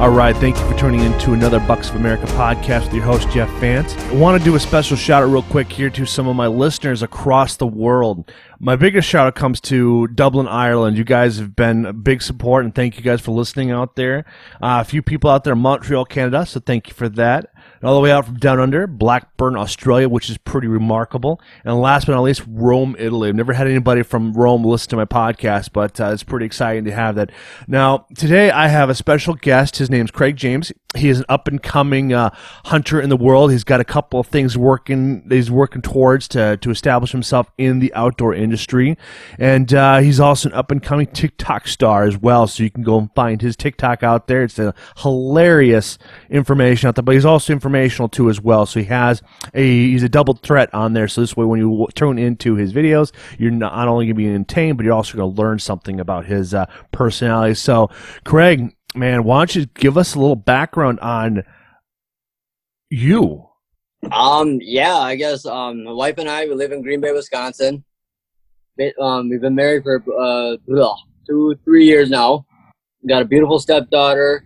All right, thank you for tuning in to another Bucks of America podcast with your host, Jeff Vance. I want to do a special shout-out real quick here to some of my listeners across the world. My biggest shout-out comes to Dublin, Ireland. You guys have been a big support, and thank you guys for listening out there. A few people out there in Montreal, Canada, so thank you for that. And all the way out from down under, Blackburn, Australia, which is pretty remarkable. And last but not least, Rome, Italy. I've never had anybody from Rome listen to my podcast, but it's pretty exciting to have that. Now, today I have a special guest. His name's Craig James. He is an up-and-coming hunter in the world. He's got a couple of things he's working towards to establish himself in the outdoor industry. And he's also an up-and-coming TikTok star as well, so you can go and find his TikTok out there. It's a hilarious information out there, but he's also informational too as well. So he's a double threat on there, so this way when you tune into his videos, you're not only going to be entertained, but you're also going to learn something about his personality. So, Craig, man, why don't you give us a little background on you? I guess my wife and I, we live in Green Bay, Wisconsin. We've been married for 2-3 years now. We got a beautiful stepdaughter.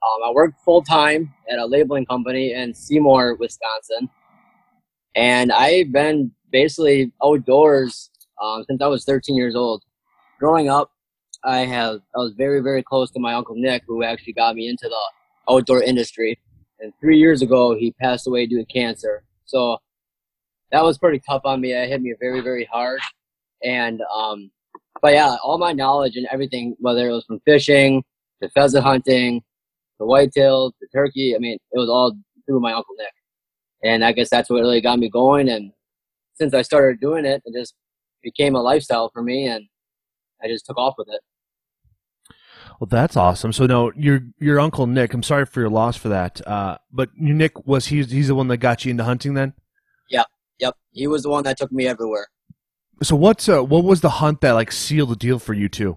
I work full time at a labeling company in Seymour, Wisconsin, and I've been basically outdoors since I was 13 years old. Growing up, I was very, very close to my Uncle Nick, who actually got me into the outdoor industry. And 3 years ago, he passed away due to cancer. So that was pretty tough on me. It hit me very, very hard. And, but yeah, all my knowledge and everything, whether it was from fishing to pheasant hunting, to whitetail, to turkey, I mean, it was all through my Uncle Nick. And I guess that's what really got me going. And since I started doing it, it just became a lifestyle for me. And I just took off with it. Well, that's awesome. So, no, your Uncle Nick, I'm sorry for your loss for that. But your Nick, he's the one that got you into hunting then? Yeah. Yep. He was the one that took me everywhere. So what was the hunt that like sealed the deal for you two?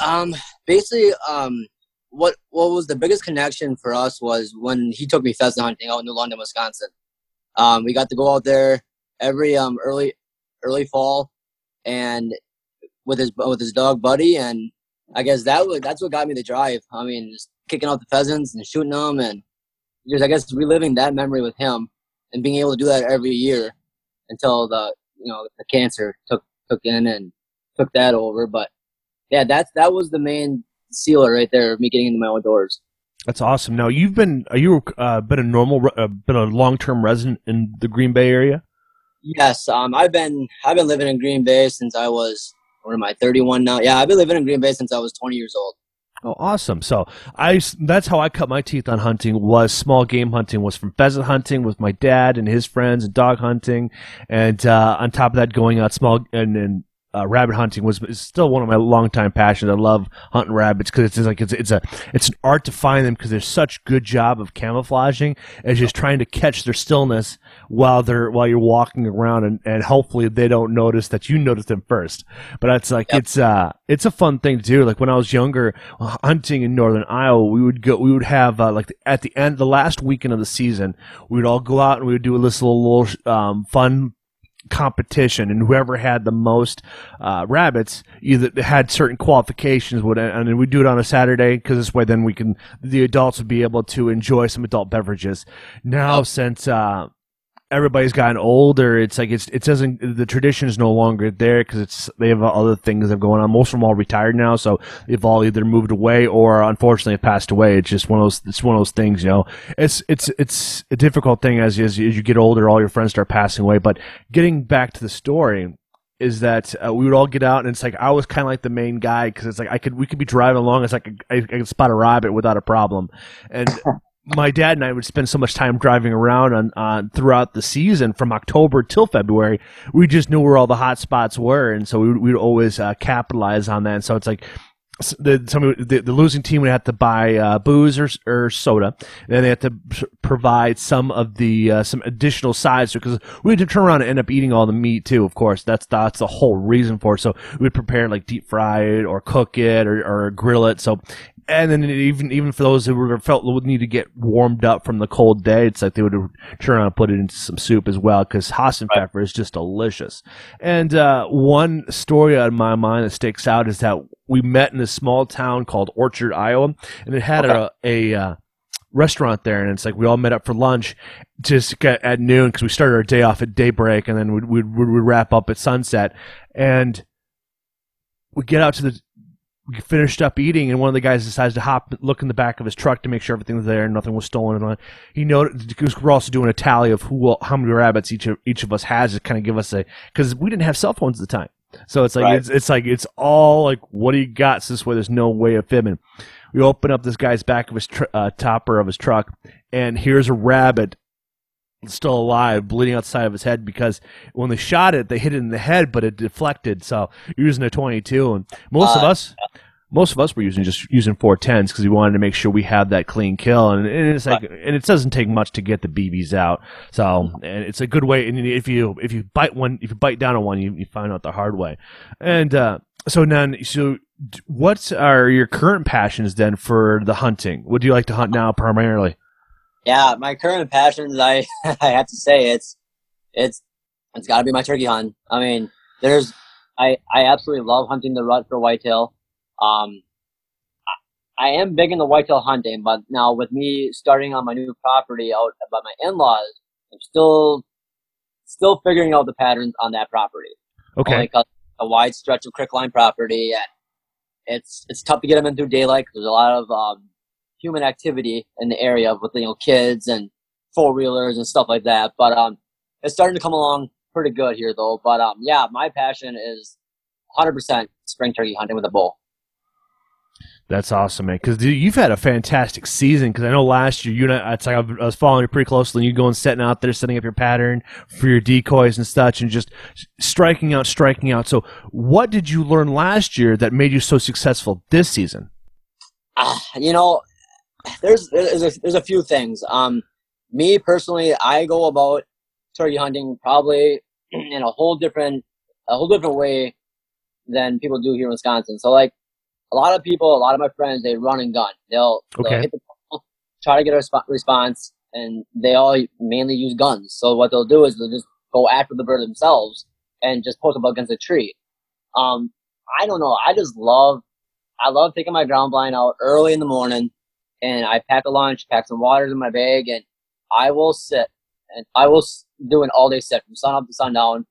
What was the biggest connection for us was when he took me pheasant hunting out in New London, Wisconsin. We got to go out there every early fall and with his dog Buddy, and I guess that's what got me the drive. I mean, just kicking out the pheasants and shooting them, and just I guess reliving that memory with him, and being able to do that every year until the cancer took that over. But yeah, that was the main sealer right there, me getting into my outdoors. That's awesome. Now you've been a long-term resident in the Green Bay area. Yes, I've been living in Green Bay since I was. What am I, 31 now? Yeah, I've been living in Green Bay since I was 20 years old. Oh, awesome. So that's how I cut my teeth on hunting was small game hunting, was from pheasant hunting with my dad and his friends and dog hunting. And on top of that, going out small and rabbit hunting is still one of my longtime passions. I love hunting rabbits because it's an art to find them because they're such a good job of camouflaging and just trying to catch their stillness while you're walking around and hopefully they don't notice that you notice them first. But that's like it's a fun thing to do. Like when I was younger, hunting in Northern Iowa, at the end, the last weekend of the season, we'd all go out and we would do this little fun competition, and whoever had the most rabbits either had certain qualifications. And we do it on a Saturday because this way, then the adults would be able to enjoy some adult beverages. Now, since everybody's gotten older, it's like the tradition is no longer there because they have other things that are going on. Most of them are all retired now, so they've all either moved away or unfortunately have passed away. It's just one of those things, you know. It's a difficult thing as you get older, all your friends start passing away. But getting back to the story is that we would all get out, and it's like I was kind of like the main guy because it's like we could be driving along, it's like I could spot a rabbit without a problem, and my dad and I would spend so much time driving around on throughout the season from October till February. We just knew where all the hot spots were, and so we'd always capitalize on that. And so it's like the losing team would have to buy booze or soda, and then they have to provide some of the some additional sides, because we had to turn around and end up eating all the meat too. Of course, that's the whole reason for it. So we'd prepare like deep fry it or cook it or grill it. So. And then even for those who felt would need to get warmed up from the cold day, it's like they would turn around and put it into some soup as well, because Hasenpfeffer is just delicious. And one story on my mind that sticks out is that we met in a small town called Orchard, Iowa, and it had a restaurant there, and it's like we all met up for lunch just at noon, because we started our day off at daybreak, and then we'd wrap up at sunset. And we get out to the we finished up eating, and one of the guys decides to look in the back of his truck to make sure everything's there and nothing was stolen. And he noted, because we're also doing a tally of how many rabbits each of us has, to kind of give us because we didn't have cell phones at the time, so it's like right. It's all like, what do you got? So this way, there's no way of fibbing. We open up this guy's back of his topper of his truck, and here's a rabbit still alive, bleeding outside of his head, because when they shot it, they hit it in the head, but it deflected. So using a .22, and most of us were using 410s, because we wanted to make sure we had that clean kill, and it's like, and it doesn't take much to get the BBs out. So, and it's a good way. And if you bite one, if you bite down on one, you find out the hard way. And so what are your current passions then for the hunting? What do you like to hunt now primarily? Yeah, my current passions, I have to say, it's got to be my turkey hunt. I mean, I absolutely love hunting the rut for whitetail. I am big into whitetail hunting, but now with me starting on my new property out by my in-laws, I'm still figuring out the patterns on that property. Okay. Like a wide stretch of crickline property, and it's tough to get them in through daylight, because there's a lot of human activity in the area with, kids and four-wheelers and stuff like that. But it's starting to come along pretty good here, though. But, yeah, my passion is 100% spring turkey hunting with a bow. That's awesome, man, because you've had a fantastic season, because I know last year, I was following you pretty closely, and you going setting out there, setting up your pattern for your decoys and such, and just striking out. So what did you learn last year that made you so successful this season? There's a few things. Me personally, I go about turkey hunting probably in a whole different way than people do here in Wisconsin. So like a lot of my friends, they run and gun. They'll hit the ball, try to get a response, and they all mainly use guns. So what they'll do is they'll just go after the bird themselves and just post up against a tree. I don't know. I love taking my ground blind out early in the morning. And I pack a lunch, pack some waters in my bag, and I will sit. And I will do an all-day sit from sun up to sundown.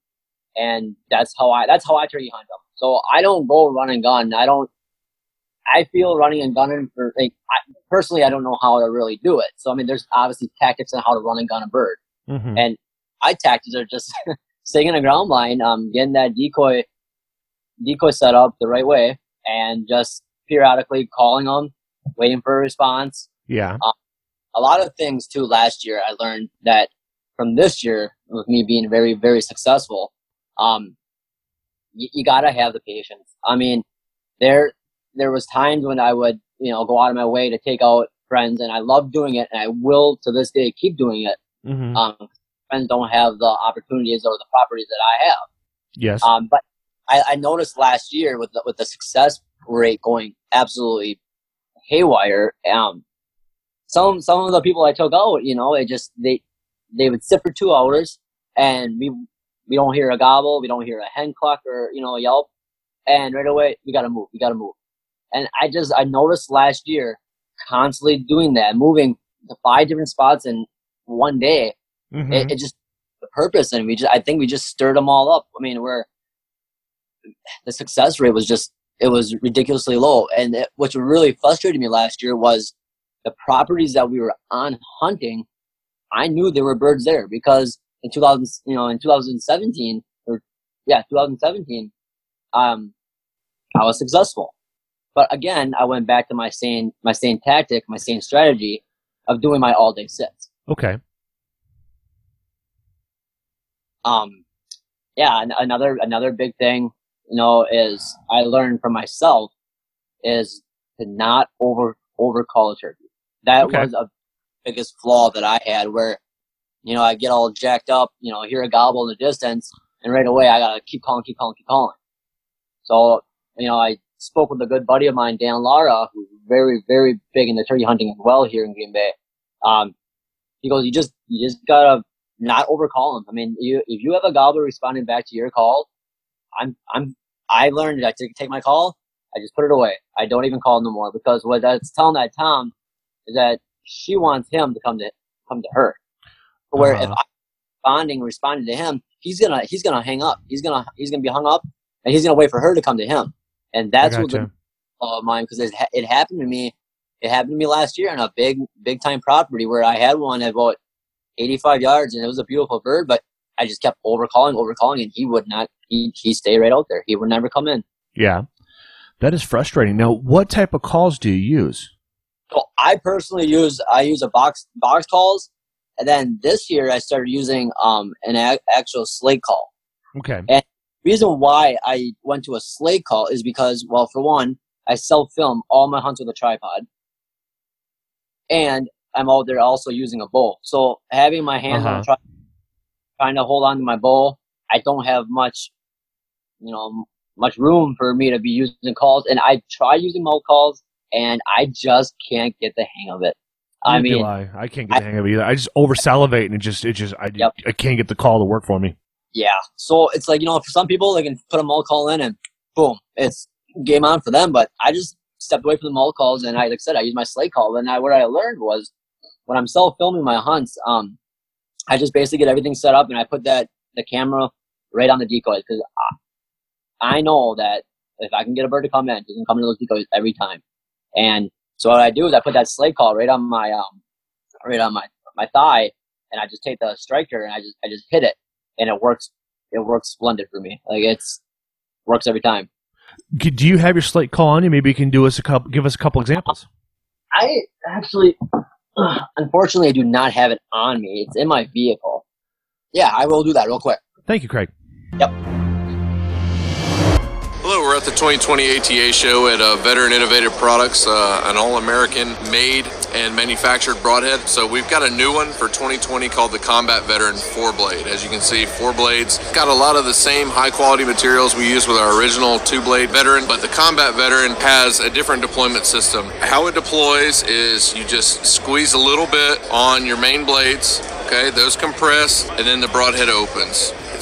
And that's how I turkey hunt them. So I don't go run and gun. I feel running and gunning for, personally, I don't know how to really do it. So, I mean, there's obviously tactics on how to run and gun a bird. Mm-hmm. And my tactics are just staying in a ground line, getting that decoy set up the right way, and just periodically calling them, waiting for a response. Yeah. A lot of things too last year I learned that from this year, with me being very, very successful, you gotta have the patience. I mean, there was times when I would, go out of my way to take out friends, and I love doing it, and I will to this day keep doing it. Mm-hmm. Friends don't have the opportunities or the properties that I have. Yes. But I noticed last year with the success rate going absolutely haywire, some of the people I took out, they would sit for 2 hours, and we don't hear a gobble, we don't hear a hen cluck or a yelp, and right away we gotta move. And I noticed last year constantly doing that, moving to 5 different spots in one day. Mm-hmm. It just the purpose, and I think we just stirred them all up. I mean, the success rate was just. It was ridiculously low, and what really frustrated me last year was the properties that we were on hunting. I knew there were birds there because in 2017, I was successful. But again, I went back to my same tactic, my same strategy of doing my all day sits. Okay. Yeah, another big thing, you know, is I learned from myself is to not overcall a turkey. That okay. was a biggest flaw that I had, where, you know, I get all jacked up, you know, hear a gobble in the distance, and right away I gotta keep calling. So, you know, I spoke with a good buddy of mine, Dan Lara, who's very, very big into turkey hunting as well here in Green Bay. He goes, you just gotta not overcall him. I mean, if you have a gobbler responding back to your call, I learned that I take my call, I just put it away. I don't even call no more, because what that's telling that Tom is that she wants him to come to her. Where if I'm responding to him, he's gonna hang up. He's gonna be hung up, and he's gonna wait for her to come to him. And that's what the mine, because it happened to me. It happened to me last year on a big time property where I had one at about 85 yards, and it was a beautiful bird, but I just kept overcalling, and he would not. He stayed right out there. He would never come in. Yeah, that is frustrating. Now, what type of calls do you use? So I personally use a box calls, and then this year I started using an actual slate call. Okay. And the reason why I went to a slate call is because, well, for one, I self-film all my hunts with a tripod, and I'm out there also using a bow. So having my hands on the tripod, trying to hold on to my bow, I don't have much room for me to be using calls, and I try using mouth calls, and I just can't get the hang of it. I can't get the hang of it either. I just over salivate, and it just I can't get the call to work for me. Yeah, so it's like, you know, for some people they can put a mull call in and boom, it's game on for them. But I just stepped away from the mull calls, and like I said, I used my slate call. And what I learned was, when I'm self filming my hunts, I just basically get everything set up, and I put the camera right on the decoys, because I know that if I can get a bird to come in, he can come into those decoys every time. And so what I do is I put that slate call right on my my thigh, and I just take the striker and I just hit it, and it works splendid for me. Like, it's works every time. Do you have your slate call on you? Maybe you can give us a couple examples. I actually, unfortunately, I do not have it on me. It's in my vehicle. Yeah, I will do that real quick. Thank you, Craig. Yep. Hello, we're at the 2020 ATA show at Veteran Innovative Products, an all-American made and manufactured broadhead. So we've got a new one for 2020 called the Combat Veteran 4-Blade. As you can see, 4-Blade's got a lot of the same high-quality materials we use with our original 2-Blade Veteran, but the Combat Veteran has a different deployment system. How it deploys is you just squeeze a little bit on your main blades, okay? Those compress, and then the broadhead opens. It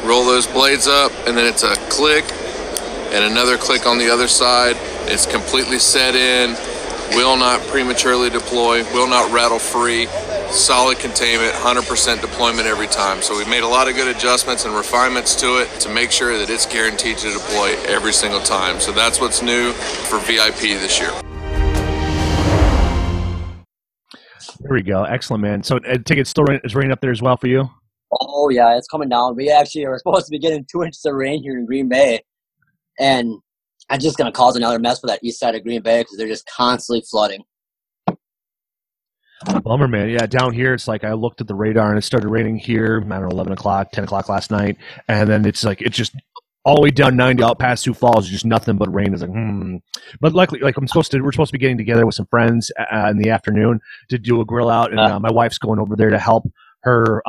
roll those blades up, and then it's a click and another click on the other side. It's completely set in, will not prematurely deploy, will not rattle free, solid containment, 100% deployment every time. So we made a lot of good adjustments and refinements to it to make sure that it's guaranteed to deploy every single time. So that's what's new for VIP this year. There we go. Excellent, man. So I think it's raining up there as well for you? Oh, yeah, it's coming down. We actually are supposed to be getting 2 inches of rain here in Green Bay. And I'm just going to cause another mess for that east side of Green Bay, because they're just constantly flooding. Bummer, man. Yeah, down here, it's like I looked at the radar and it started raining here, I don't know, 11 o'clock, 10 o'clock last night. And then it's like, it's just all the way down 90 out past Sioux Falls, just nothing but rain. It's like, But luckily, like we're supposed to be getting together with some friends in the afternoon to do a grill out. And my wife's going over there to help her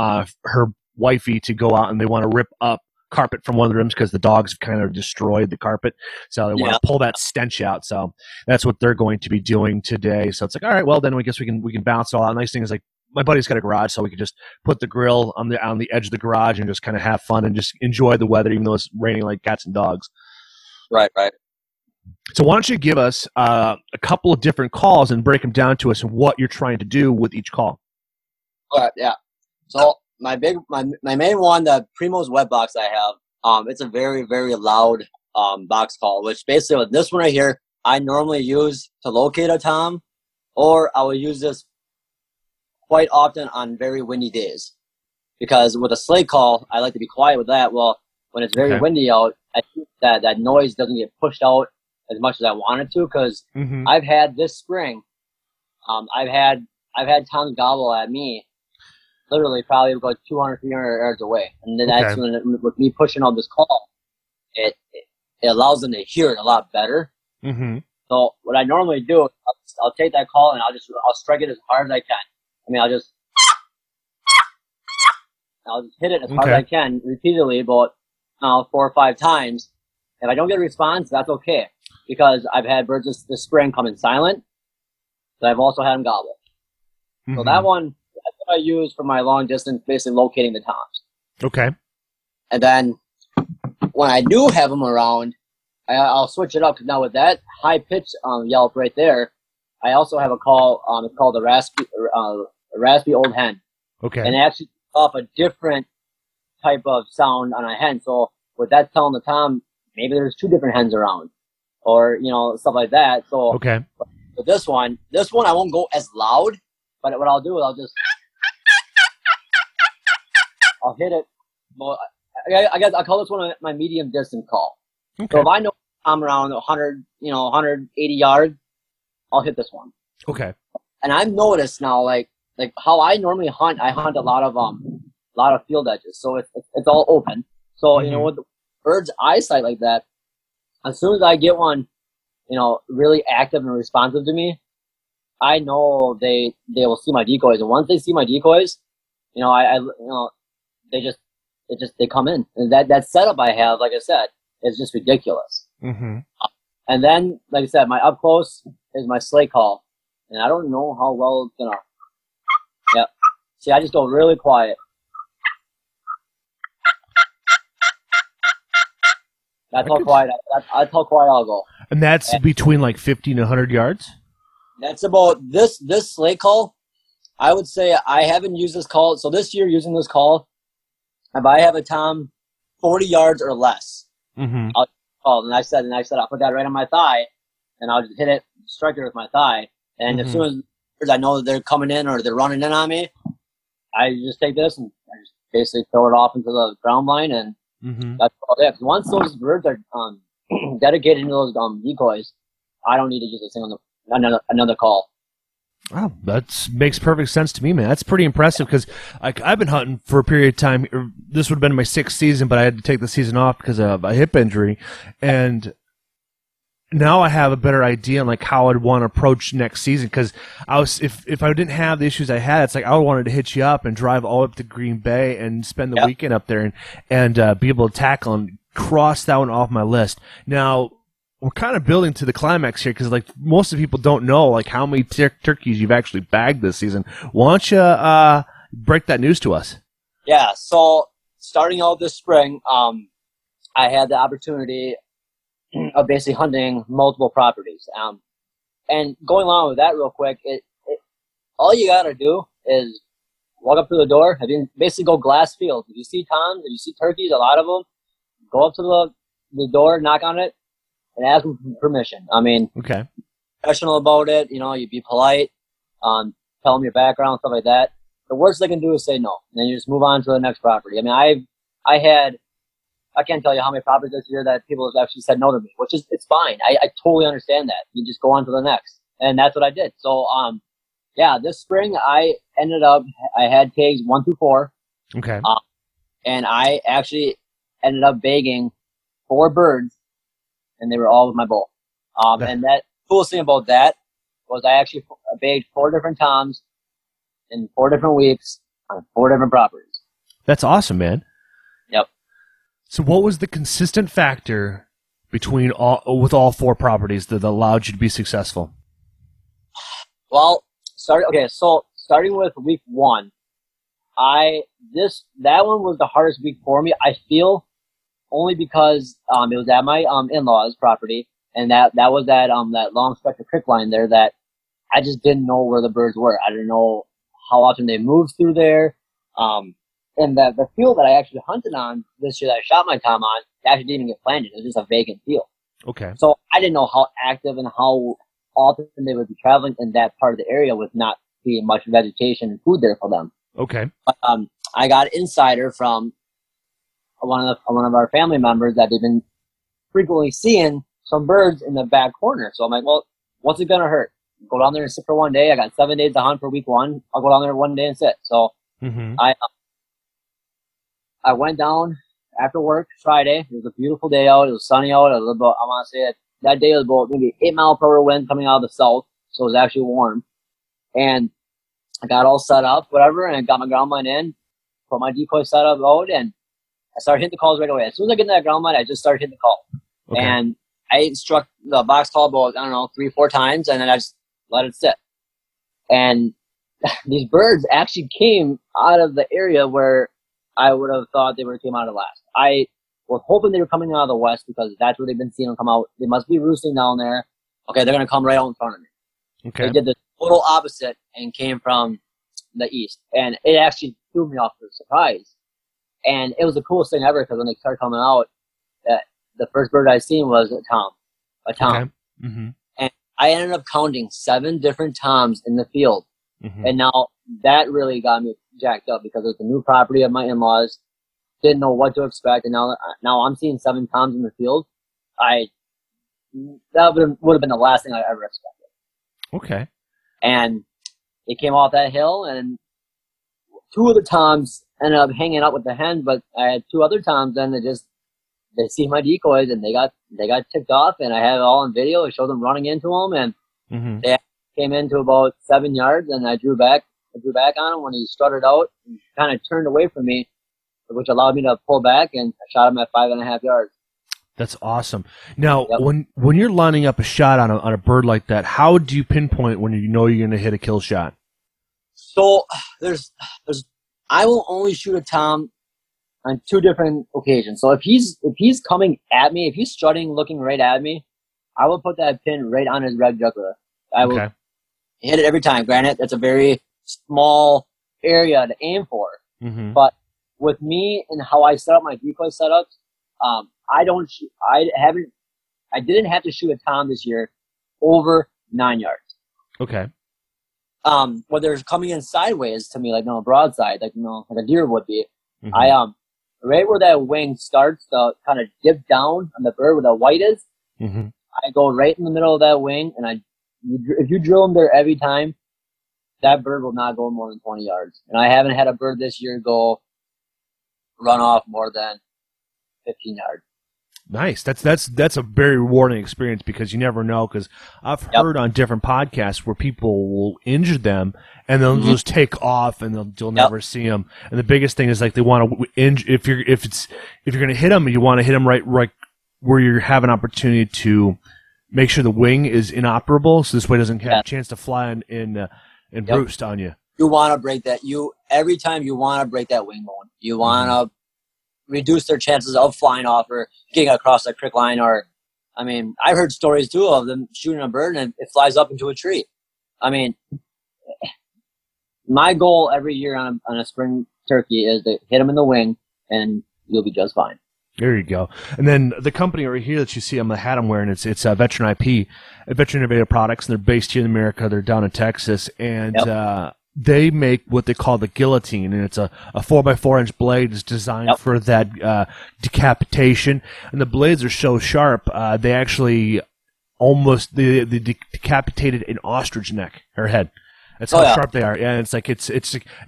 wifey to go out, and they want to rip up carpet from one of the rooms because the dogs have kind of destroyed the carpet, so they want to pull that stench out. So that's what they're going to be doing today. So it's like, all right, well then I guess we can bounce it all out. The nice thing is, like, my buddy's got a garage, so we could just put the grill on the edge of the garage and just kind of have fun and just enjoy the weather, even though it's raining like cats and dogs. Right. So why don't you give us a couple of different calls and break them down to us and what you're trying to do with each call. All right, yeah. So my main one, the Primo's web box I have, it's a very, very loud box call, which basically with this one right here, I normally use to locate a tom, or I will use this quite often on very windy days. Because with a sleigh call, I like to be quiet with that. Well, when it's very windy out, I think that noise doesn't get pushed out as much as I wanted to, because I've had this spring, I've had toms gobble at me, literally probably about 200, 300 yards away, and then that's when with me pushing on this call, it allows them to hear it a lot better. So what I normally do, I'll take that call and I'll strike it as hard as I can. I mean, I'll just hit it as hard as I can repeatedly, about 4 or 5 times. If I don't get a response, that's okay, because I've had birds this spring come in silent, but I've also had them gobble. So that one, that's what I use for my long distance, basically locating the toms. Okay. And then when I do have them around, I'll switch it up, because now with that high pitch yelp right there, I also have a call. It's called the raspy old hen. Okay. And it actually off a different type of sound on a hen. So with that telling the tom, maybe there's 2 different hens around, or stuff like that. So but this one I won't go as loud, but what I'll do is I'll hit it. Well, I guess I'll call this one my medium distance call. Okay. So if I know I'm around 180 yards, I'll hit this one. Okay. And I've noticed now, like how I normally hunt, I hunt a lot of field edges, so it's all open. So with the bird's eyesight like that, as soon as I get one, really active and responsive to me, I know they will see my decoys, and once they see my decoys, they come in, and that setup I have, like I said, is just ridiculous. And then, like I said, my up close is my sleigh call, and I don't know how well it's gonna. Yep. See, I just go really quiet. That's how quiet I'll go. And that's between like 50 and 100 yards? That's about this sleigh call. I would say I haven't used this call. So this year, using this call, if I have a tom 40 yards or less, I'll call. And I said, I'll put that right on my thigh, and I'll just hit it, strike it with my thigh. And as soon as I know that they're coming in or they're running in on me, I just take this and I just basically throw it off into the ground line, and that's all there. Because once those birds are dedicated into those decoys, I don't need to use another call. Wow, that makes perfect sense to me, man. That's pretty impressive, because I've been hunting for a period of time. This would have been my 6th season, but I had to take the season off because of a hip injury. And now I have a better idea on like how I'd want to approach next season, because I was if I didn't have the issues I had, it's like I wanted to hit you up and drive all up to Green Bay and spend the weekend up there and be able to tackle and cross that one off my list. Now we're kind of building to the climax here, because like most of the people don't know like how many turkeys you've actually bagged this season. Why don't you break that news to us? Yeah, so starting out this spring, I had the opportunity of basically hunting multiple properties. And going along with that real quick, all you got to do is walk up to the door. I mean, basically go glass field. If you see toms, if you see turkeys, a lot of them, go up to the door, knock on it, and ask them for permission. I mean, be professional about it. You be polite, tell them your background, stuff like that. The worst they can do is say no, and then you just move on to the next property. I mean, I can't tell you how many properties this year that people have actually said no to me, which is, it's fine. I totally understand that. You just go on to the next. And that's what I did. So, this spring I had tags 1 through 4. Okay. And I actually ended up bagging 4 birds, and they were all with my bow. And that coolest thing about that was I actually bagged 4 different toms in 4 different weeks on 4 different properties. That's awesome, man. So what was the consistent factor with all 4 properties that allowed you to be successful? Well, starting with week 1, that one was the hardest week for me. I feel only because it was at my in-laws' property, And that was that long spectrum crick line there that I just didn't know where the birds were. I didn't know how often they moved through there. And the field that I actually hunted on this year that I shot my tom on, it actually didn't even get planted. It was just a vacant field. Okay. So I didn't know how active and how often they would be traveling in that part of the area with not being much vegetation and food there for them. Okay. But, I got insider from one of our family members that they've been frequently seeing some birds in the back corner. So I'm like, well, what's it going to hurt? Go down there and sit for one day. I got 7 days to hunt for week one. I'll go down there one day and sit. So I went down after work Friday. It was a beautiful day out. It was sunny out. I want to say that day was about maybe 8 mile per hour wind coming out of the south. So it was actually warm. And I got all set up, whatever, and I got my ground line in, put my decoy set up out, and I started hitting the calls right away. As soon as I get in that ground line, I just started hitting the call. Okay. And I struck the box call about, I don't know, 3-4 times, and then I just let it sit. And these birds actually came out of the area where I would have thought they would have came out of last. I was hoping they were coming out of the west because that's where they've been seeing them come out. They must be roosting down there. Okay, they're going to come right out in front of me. Okay. They did the total opposite and came from the east. And it actually threw me off with surprise. And it was the coolest thing ever because when they started coming out, the first bird I seen was a tom. Okay. Mm-hmm. And I ended up counting 7 different toms in the field. Mm-hmm. And now that really got me jacked up because it's a new property of my in-laws. Didn't know what to expect, and now I'm seeing 7 toms in the field. That would have been the last thing I ever expected. Okay. And it came off that hill, and 2 of the toms ended up hanging out with the hen, but I had 2 other toms, and they see my decoys, and they got ticked off, and I had it all on video. I showed them running into them, and they came into about 7 yards, and I drew back on him when he strutted out and kind of turned away from me, which allowed me to pull back, and I shot him at 5.5 yards. That's awesome. Now, yep. when you're lining up a shot on a bird like that, how do you pinpoint when you know you're going to hit a kill shot? So there's I will only shoot a tom on 2 different occasions. So if he's coming at me, if he's strutting, looking right at me, I will put that pin right on his red jugular. I will hit it every time. Granted, that's a very small area to aim for. Mm-hmm. But with me and how I set up my decoy setups, I didn't have to shoot a tom this year over 9 yards. Okay. Whether it's coming in sideways to me, like no broadside, like no, like a deer would be. Mm-hmm. I right where that wing starts to kind of dip down on the bird where the white is. Mm-hmm. I go right in the middle of that wing, and if you drill them there every time, that bird will not go more than 20 yards. And I haven't had a bird this year go run off more than 15 yards. Nice. That's a very rewarding experience because you never know. Because I've heard on different podcasts where people will injure them and they'll just take off and you'll never see them. And the biggest thing is like they want to injure. If you're going to hit them, you want to hit them right where you have an opportunity to make sure the wing is inoperable, so this way it doesn't have a chance to fly and roost on you. You want to break that. Every time you want to break that wing bone. You want to reduce their chances of flying off or getting across a crick line. Or, I mean, I've heard stories too of them shooting a bird and it flies up into a tree. I mean, my goal every year on a spring turkey is to hit them in the wing and you'll be just fine. There you go. And then the company right here that you see on the hat I'm wearing, it's Veteran IP, Veteran Innovative Products, and they're based here in America. They're down in Texas, and they make what they call the guillotine, and it's a 4x4-inch blade. It's designed for that decapitation, and the blades are so sharp, they actually almost they decapitated an ostrich neck or head. That's how sharp they are. Yeah, it's like it's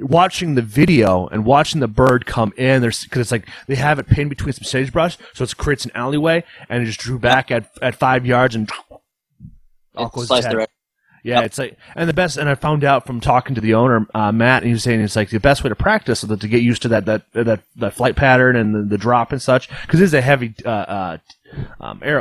watching the video and watching the bird come in. There's because it's like they have it pinned between some sagebrush, so it creates an alleyway, and it just drew back at 5 yards and all goes ahead. Yeah, it's like and the best. And I found out from talking to the owner, Matt, and he was saying it's like the best way to practice so that to get used to that flight pattern and the drop and such because it's a heavy arrow,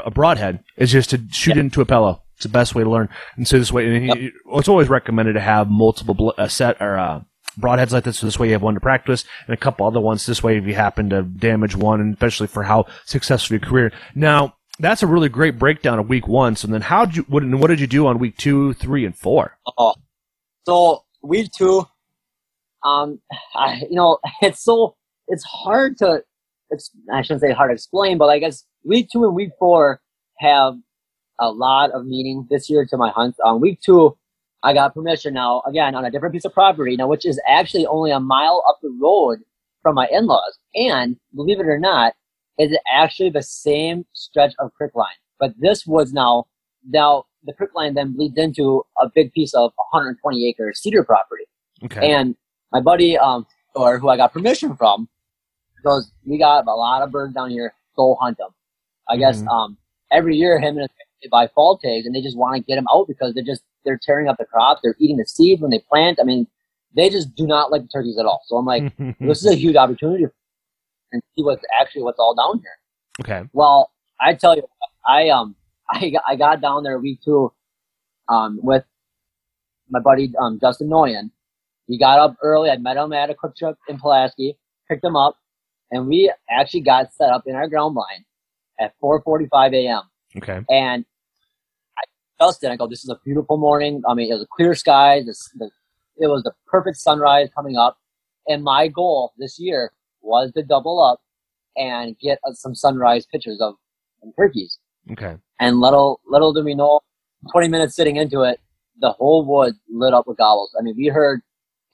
a broadhead is just to shoot into a pillow. It's the best way to learn, and so this way, and it's always recommended to have multiple broadheads like this. So this way, you have one to practice and a couple other ones. This way, if you happen to damage one, and especially for how successful your career. Now, That's a really great breakdown of week one. So then what did you do on week 2, 3, and 4? So week 2, it's hard to, I shouldn't say hard to explain, but I guess week 2 and week 4 have a lot of meaning this year to my hunts. On week 2, I got permission now, again, on a different piece of property now, which is actually only a mile up the road from my in-laws. And believe it or not, it's actually the same stretch of creek line. But this was now the creek line then bleeds into a big piece of 120 acre cedar property. Okay. And my buddy, or who I got permission from, goes, "We got a lot of birds down here. Go hunt them." I guess every year him and his family buy fall tags, and they just want to get them out because they're tearing up the crop. They're eating the seed when they plant. I mean, they just do not like the turkeys at all. So I'm like, this is a huge opportunity and see what's all down here. Okay. Well, I tell you what, I got down there week 2, with my buddy, Justin Noyan. He got up early. I met him at a quick trip in Pulaski, picked him up, and we actually got set up in our ground blind at 4:45 a.m. Okay. And I go, this is a beautiful morning. I mean, it was a clear sky. It was the perfect sunrise coming up. And my goal this year was to double up and get some sunrise pictures of turkeys. Okay. And little do we know, 20 minutes sitting into it, the whole woods lit up with gobbles. I mean, we heard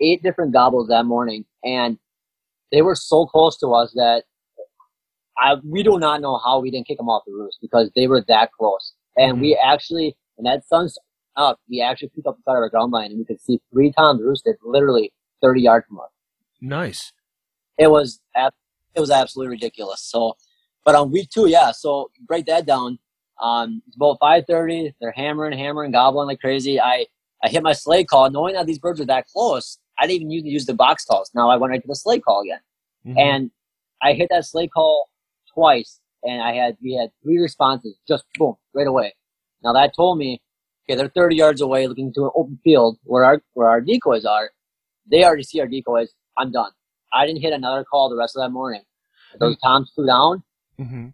8 different gobbles that morning, and they were so close to us that we do not know how we didn't kick them off the roost because they were that close. And we actually, when that sun started up, we actually peeked up the side of our ground line, and we could see 3 times roosted literally 30 yards from us. Nice. It was absolutely ridiculous. So, but on week 2, yeah. So break that down. It's about 5:30. They're hammering, gobbling like crazy. I hit my slate call, knowing that these birds are that close. I didn't even use the box calls. Now I went right to the slate call again, and I hit that slate call twice, and we had 3 responses, just boom, right away. Now that told me, okay, they're 30 yards away, looking to an open field where our decoys are. They already see our decoys. I'm done. I didn't hit another call the rest of that morning. Those toms flew down. Mm-hmm.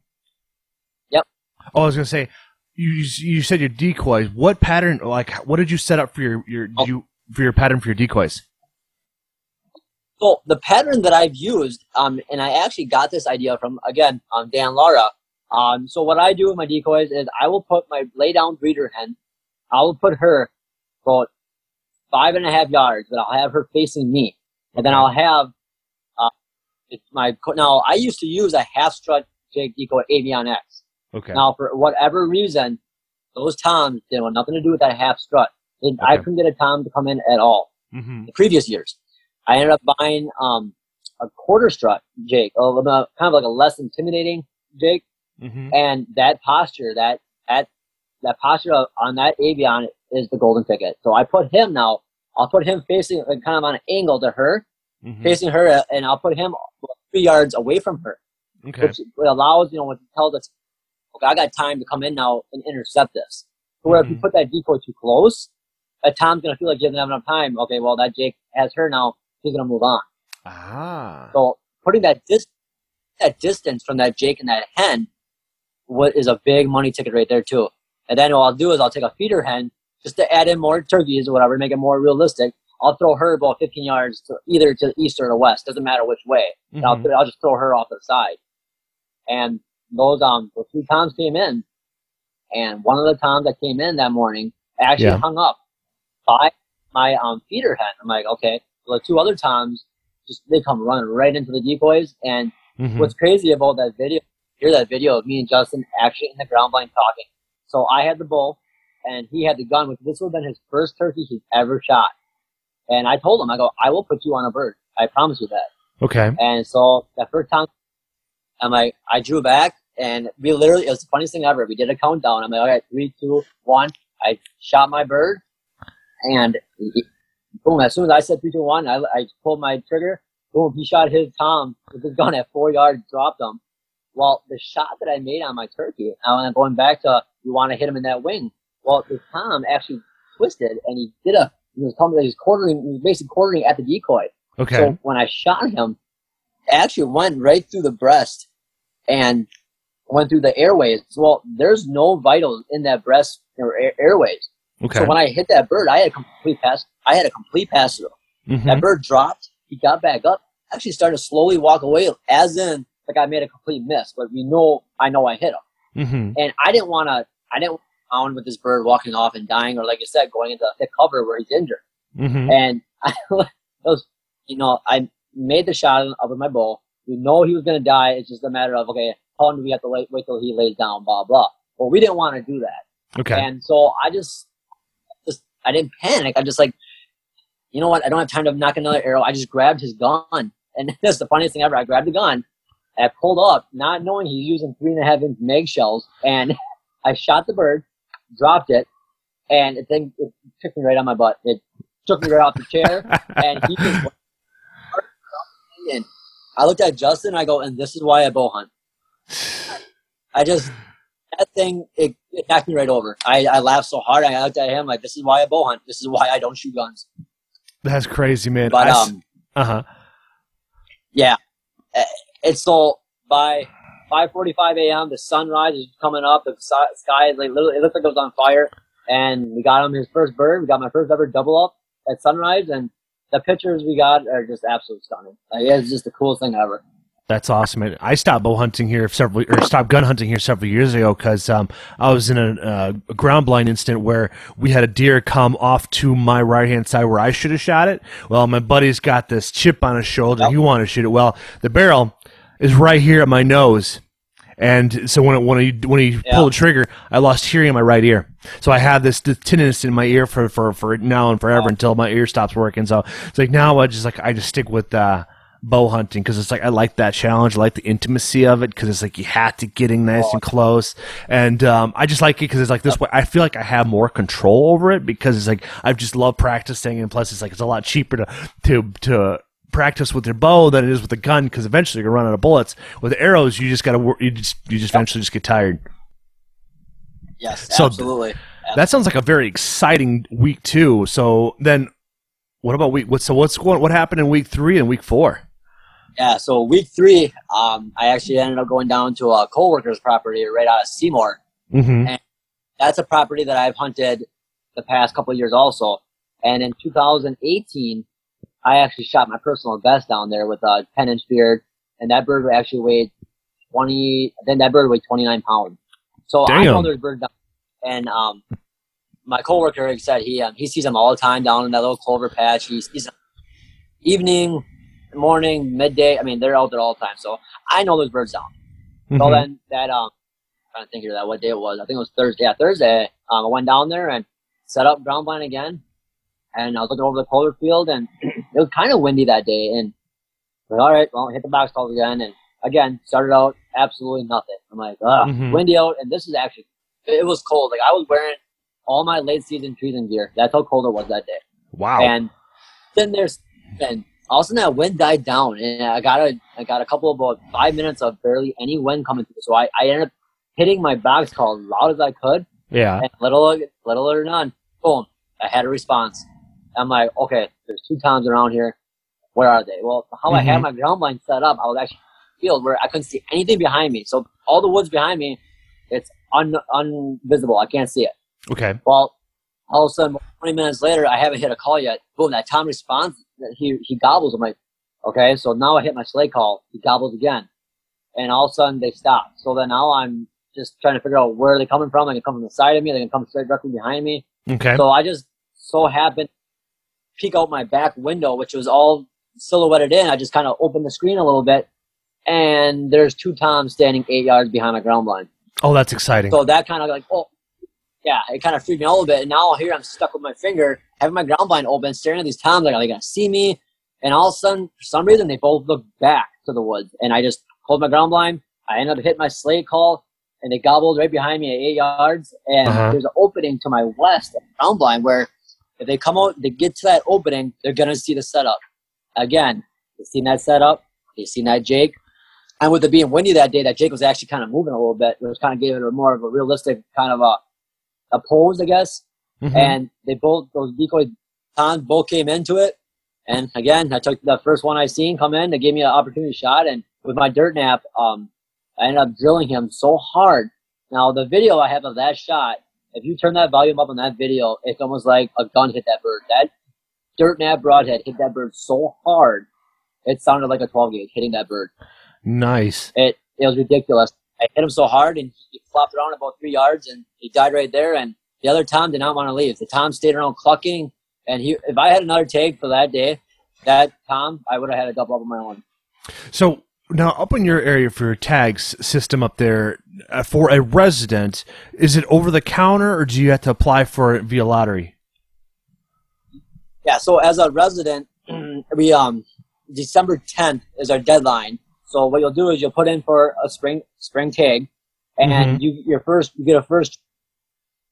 Yep. Oh, I was gonna say, you said your decoys. What pattern? Like, what did you set up for your pattern for your decoys? So the pattern that I've used, and I actually got this idea from again, Dan Lara. So what I do with my decoys is I will put my lay down breeder hen. I will put her about 5.5 yards, but I'll have her facing me, and then I'll have. Now I used to use a half strut jig decoy Avion X. Okay. Now for whatever reason, those toms didn't want nothing to do with that half strut. I couldn't get a tom to come in at all. The previous years, I ended up buying a quarter strut jig, kind of like a less intimidating jig, and that posture, that posture on that Avion is the golden ticket. So I put him now. I'll put him facing kind of on an angle to her. Facing her, and I'll put him 3 yards away from her, which allows what tells us, okay, I got time to come in now and intercept this. So where if you put that decoy too close, that tom's gonna feel like he doesn't have enough time. Okay, well that Jake has her now, he's gonna move on. Ah. So putting that distance from that Jake and that hen, is a big money ticket right there too. And then what I'll do is I'll take a feeder hen just to add in more turkeys or whatever, make it more realistic. I'll throw her about 15 yards either to the east or the west. Doesn't matter which way. Mm-hmm. I'll just throw her off the side. And those 3 toms came in, and one of the toms that came in that morning actually hung up by my feeder hen. I'm like, okay. Well, the 2 other toms, they come running right into the decoys. And what's crazy about that video, hear that video of me and Justin actually in the ground blind talking. So I had the bull, and he had the gun, which this would have been his first turkey he's ever shot. And I told him, I go, I will put you on a bird. I promise you that. Okay. And so that first time, I'm like, I drew back, and we literally, it was the funniest thing ever. We did a countdown. I'm like, all right, 3, 2, 1. I shot my bird, and boom, as soon as I said 3, 2, 1, I pulled my trigger. Boom, he shot his tom with his gun at 4 yards, dropped him. Well, the shot that I made on my turkey, I'm going back to, you want to hit him in that wing. Well, the tom actually twisted, and he did a, he was telling me that he was basically quartering at the decoy. Okay. So when I shot him, it actually went right through the breast and went through the airways. Well, there's no vitals in that breast or airways. Okay. So when I hit that bird, I had a complete pass. I had a complete pass through. Mm-hmm. That bird dropped. He got back up. Actually started to slowly walk away, as in like I made a complete miss. But we know I hit him. Mm-hmm. And I didn't want to. I didn't pound with this bird walking off and dying, or like I said, going into the cover where he's injured. Mm-hmm. And I made the shot up with my bow. We know he was going to die. It's just a matter of, okay, how long do we have to wait till he lays down, blah, blah. But we didn't want to do that. Okay. And so I just I didn't panic. I'm just like, you know what? I don't have time to knock another arrow. I just grabbed his gun. And that's the funniest thing ever. I grabbed the gun. I pulled up, not knowing he's using 3.5-inch mag shells. And I shot the bird, dropped it, and it took me right on my butt. It took me right off the chair. And he just went. And I looked at Justin, and I go, and this is why I bow hunt. That thing, it knocked me right over. I laughed so hard, I looked at him like, this is why I bow hunt. This is why I don't shoot guns. That's crazy, man. But, yeah. It's so, by 5:45 a.m., the sunrise is coming up. The sky is like, literally, it looked like it was on fire. And we got him his first bird. We got my first ever double up at sunrise, and the pictures we got are just absolutely stunning. Like, it's just the coolest thing ever. That's awesome, man. I stopped gun hunting here several years ago because I was in a ground blind incident where we had a deer come off to my right-hand side where I should have shot it. Well, my buddy's got this chip on his shoulder. Yep. He wanted to shoot it. Well, the barrel is right here at my nose. And so when he pulled the trigger, I lost hearing in my right ear. So I have this tinnitus in my ear for now and forever until my ear stops working. So it's like now I just stick with bow hunting because it's like I like that challenge, I like the intimacy of it because it's like you have to getting nice and close. And I just like it because it's like this way I feel like I have more control over it because it's like I've just loved practicing, and plus it's like it's a lot cheaper to practice with your bow than it is with a gun because eventually you're gonna run out of bullets. With arrows, you just gotta eventually just get tired. Yes, so absolutely. That sounds like a very exciting week two. So then, what about week? What happened in week 3 and week 4? Yeah, so week 3, I actually ended up going down to a coworker's property right out of Seymour, mm-hmm. and that's a property that I've hunted the past couple of years also. And in 2018. I actually shot my personal best down there with a 10-inch beard, and that bird actually weighed 29 pounds. So damn. I know there's birds down there, and my coworker said he sees them all the time down in that little clover patch. He sees them evening, morning, midday. I mean, they're out there all the time. So I know there's birds down. Mm-hmm. So then that I'm trying to think here that what day it was. I think it was Thursday. Yeah, Thursday. I went down there and set up ground blind again. And I was looking over the polar field, and it was kind of windy that day. And I'm like, all right, well, hit the box call again. And again, started out absolutely nothing. I'm like, mm-hmm. windy out. And this is actually, it was cold. Like, I was wearing all my late season trees and gear. That's how cold it was that day. Wow. And then all of a sudden that wind died down. And I got a couple of about 5 minutes of barely any wind coming through. So I ended up hitting my box call as loud as I could. Yeah. And little or none, boom, I had a response. I'm like, okay, there's 2 towns around here. Where are they? Well, how mm-hmm. I had my ground blind set up, I was actually in a field where I couldn't see anything behind me. So all the woods behind me, it's invisible. I can't see it. Okay. Well, all of a sudden, 20 minutes later, I haven't hit a call yet. Boom, that Tom responds. He gobbles. I'm like, okay, so now I hit my sleigh call. He gobbles again. And all of a sudden, they stop. So then now I'm just trying to figure out where they're coming from. They can come from the side of me. They can come straight directly behind me. Okay. So I just so happened peek out my back window, which was all silhouetted in. I just kind of opened the screen a little bit, and there's 2 toms standing 8 yards behind my ground blind. Oh, that's exciting. So that kind of like, oh, yeah, it kind of freaked me out a little bit. And now here I'm stuck with my finger, having my ground blind open, staring at these toms, like, are they going to see me? And all of a sudden, for some reason, they both look back to the woods. And I just pulled my ground blind. I ended up hitting my sleigh call, and they gobbled right behind me at 8 yards. And there's an opening to my west ground blind where if they come out, they get to that opening, they're going to see the setup. Again, they've seen that setup. They've seen that Jake. And with it being windy that day, that Jake was actually kind of moving a little bit, which kind of gave it a more of a realistic kind of a pose, I guess. Mm-hmm. And those decoy tons both came into it. And again, I took the first one I seen come in. They gave me an opportunity shot. And with my dirt nap, I ended up drilling him so hard. Now, the video I have of that shot, if you turn that volume up on that video, it's almost like a gun hit that bird. That dirt nab broadhead hit that bird so hard, it sounded like a 12-gauge hitting that bird. Nice. It was ridiculous. I hit him so hard, and he flopped around about 3 yards, and he died right there. And the other Tom did not want to leave. The Tom stayed around clucking, and if I had another tag for that day, that Tom, I would have had a double up on my own. So now, up in your area for your tags system up there, for a resident, is it over the counter, or do you have to apply for it via lottery? Yeah, so as a resident, we December 10th is our deadline. So what you'll do is you'll put in for a spring tag, and you get a first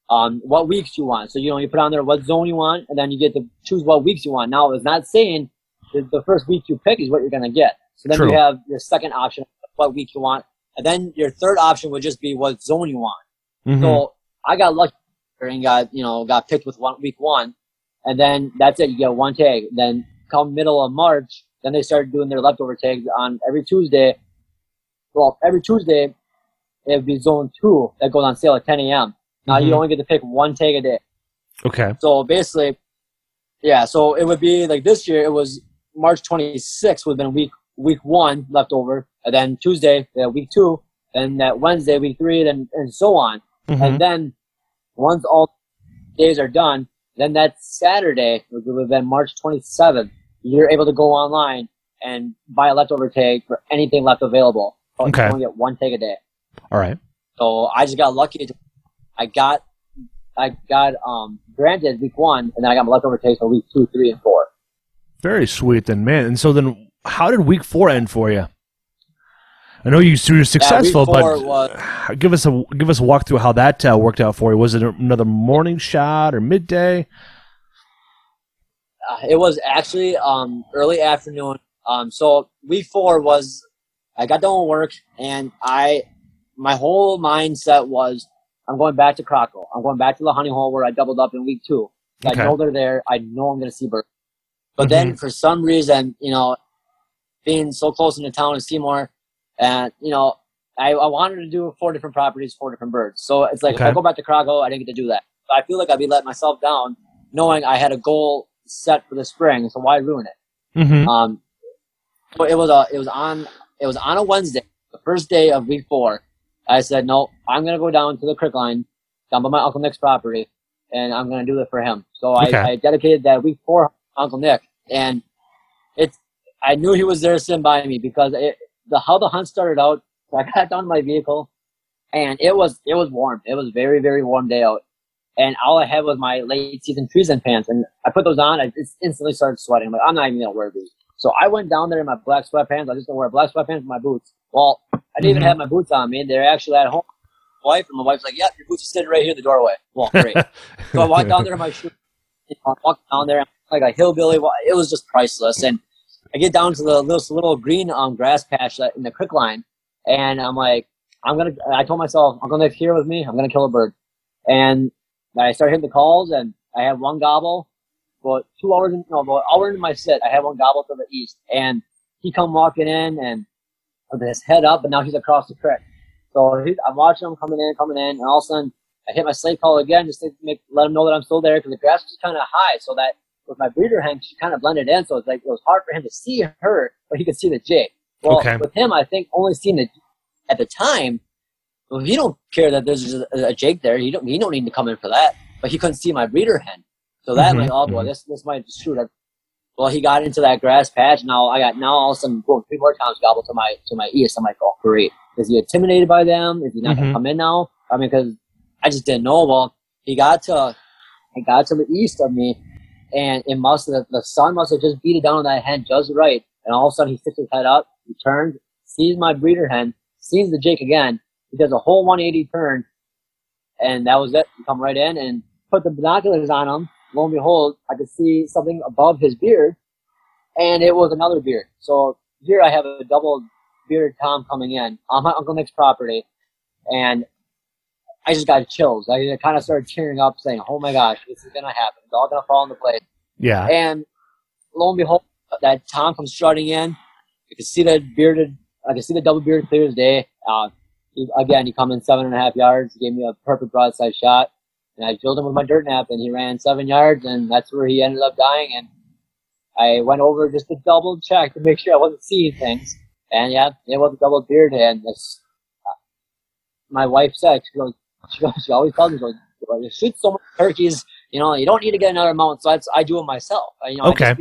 what weeks you want. So you put on there what zone you want, and then you get to choose what weeks you want. Now it's not saying that the first week you pick is what you're going to get. So then you have your second option, what week you want, and then your third option would just be what zone you want. Mm-hmm. So I got lucky and got picked with week one, and then that's it. You get one tag. Then come middle of March, then they started doing their leftover tags on every Tuesday. Well, every Tuesday it would be zone 2 that goes on sale at 10 a.m. Now you only get to pick one tag a day. Okay. So basically, yeah. So it would be like this year. It was March 26th would have been week one left over, and then Tuesday, week 2, and that Wednesday, week 3, and so on. Mm-hmm. And then once all days are done, then that Saturday, which would have been March 27th, you're able to go online and buy a leftover tag for anything left available. So you only get one tag a day. All right. So I just got lucky. I got granted week 1, and then I got my leftover tags for week 2, 3, and 4. Very sweet then, man. And so then, how did week 4 end for you? I know you were successful, but give us a walk through how that worked out for you. Was it another morning shot or midday? It was actually early afternoon. So week 4 was I got done with work, and my whole mindset was I'm going back to Crago. I'm going back to the honey hole where I doubled up in week 2. Okay. I know they're there. I know I'm going to see birds. But then for some reason, being so close in the town of Seymour, and I wanted to do 4 different properties, 4 different birds. So it's like if I go back to Crago, I didn't get to do that. So I feel like I'd be letting myself down, knowing I had a goal set for the spring. So why ruin it? Mm-hmm. But it was on a Wednesday, the first day of week 4. I said no, I'm gonna go down to the creek line, down by my Uncle Nick's property, and I'm gonna do it for him. So I dedicated that week 4 to Uncle Nick, and I knew he was there sitting by me because how the hunt started out. So I got down to my vehicle, and it was warm. It was very, very warm day out, and all I had was my late season trees and pants, and I put those on. I just instantly started sweating. I'm like, I'm not even gonna wear these. So I went down there in my black sweatpants. I just gonna wear black sweatpants and my boots. Well, I didn't even have my boots on me. They're actually at home. My wife's like, "Yep, your boots are sitting right here in the doorway." Well, great. So I walked down there in my shoes. I walked down there like a hillbilly. It was just priceless, and I get down to this little green grass patch in the creek line, and I'm like, I told myself, Uncle Nick's here with me. I'm gonna kill a bird, and I started hitting the calls, and I had one gobble. But 2 hours, about an hour into my sit, I had one gobble to the east, and he come walking in and with his head up, and now he's across the creek. So I'm watching him coming in, and all of a sudden I hit my slate call again just to let him know that I'm still there because the grass was kind of high, so that. With my breeder hang, she kind of blended in, so it's like it was hard for him to see her, but he could see the jig. Well, with him, I think only seeing the at the time. Well, he don't care that there's a jig there. He don't need to come in for that. But he couldn't see my breeder hen, so that like, oh boy, this might shoot. Well, he got into that grass patch. Now all of a sudden, boom, 3 more times gobble to my east. I'm like, oh great, is he intimidated by them? Is he not gonna come in now? I mean, because I just didn't know. Well, he got to the east of me. And it the sun must have just beat it down on that hen just right. And all of a sudden he sticks his head up, he turns, sees my breeder hen, sees the jig again. He does a whole 180 turn, and that was it. He come right in and put the binoculars on him. Lo and behold, I could see something above his beard, and it was another beard. So here I have a double bearded Tom coming in on my Uncle Nick's property, and I just got chills. I kind of started tearing up saying, oh my gosh, this is going to happen. It's all going to fall into place. Yeah. And lo and behold, that Tom comes strutting in. I can see the double beard clear as day. He come in 7.5 yards, gave me a perfect broadside shot, and I drilled him with my dirt nap, and he ran 7 yards, and that's where he ended up dying. And I went over just to double check to make sure I wasn't seeing things, and yeah, it was a double beard. And this, my wife said, she always tells me, you shoot so many turkeys, you don't need to get another mount. So I do it myself. I just,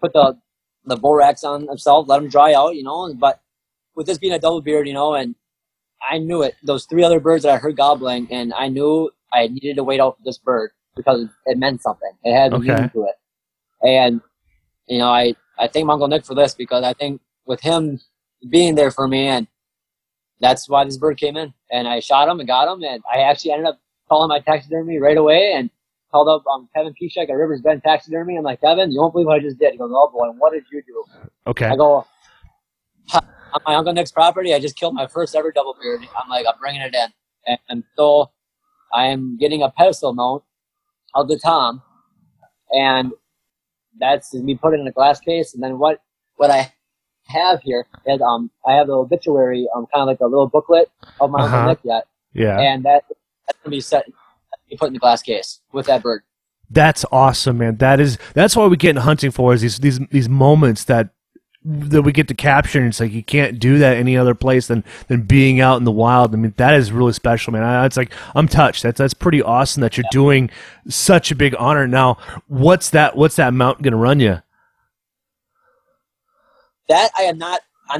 put the bull racks on themselves, let them dry out, But with this being a double beard, and I knew it. Those three other birds that I heard gobbling, and I knew I needed to wait out for this bird because it meant something. It had meaning to it. And I thank Uncle Nick for this, because I think with him being there for me, and that's why this bird came in. And I shot him and got him, and I actually ended up calling my taxidermy right away and called up Kevin Pishak at Rivers Bend Taxidermy. I'm like, Kevin, you won't believe what I just did. He goes, oh boy, what did you do? Okay. I go, on my Uncle Nick's property, I just killed my first ever double beard. I'm like, I'm bringing it in. And so I am getting a pedestal mount of the tom, and that's me put it in a glass case. And then what I have here is I have the obituary, kind of like a little booklet of my Uncle Nick yet. Yeah. And that's going to be set. You put in the glass case with that bird. That's awesome, man. That's why we get in hunting for, is these moments that we get to capture, and it's like you can't do that any other place than being out in the wild. I mean, that is really special, man. It's like, I'm touched. That's pretty awesome that you're doing such a big honor. Now, what's that mount gonna run you? That I'm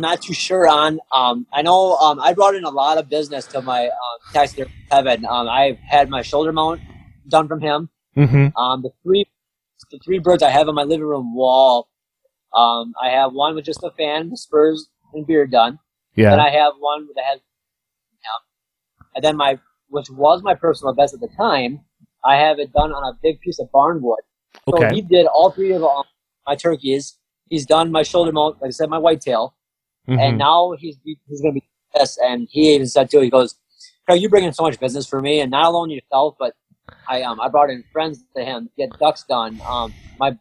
not too sure on. I know I brought in a lot of business to my taxidermy, Kevin. I've had my shoulder mount done from him. Mm-hmm. The three birds I have on my living room wall. I have one with just a fan, the spurs, and beard done. Yeah. Then I have one that has, and then which was my personal best at the time, I have it done on a big piece of barn wood. Okay. So he did all three of my turkeys. He's done my shoulder mount, like I said, my whitetail. Mm-hmm. And now he's going to be this, and he even said too. He goes, "Craig, you bring in so much business for me, and not alone yourself, but I brought in friends to him to get ducks done. My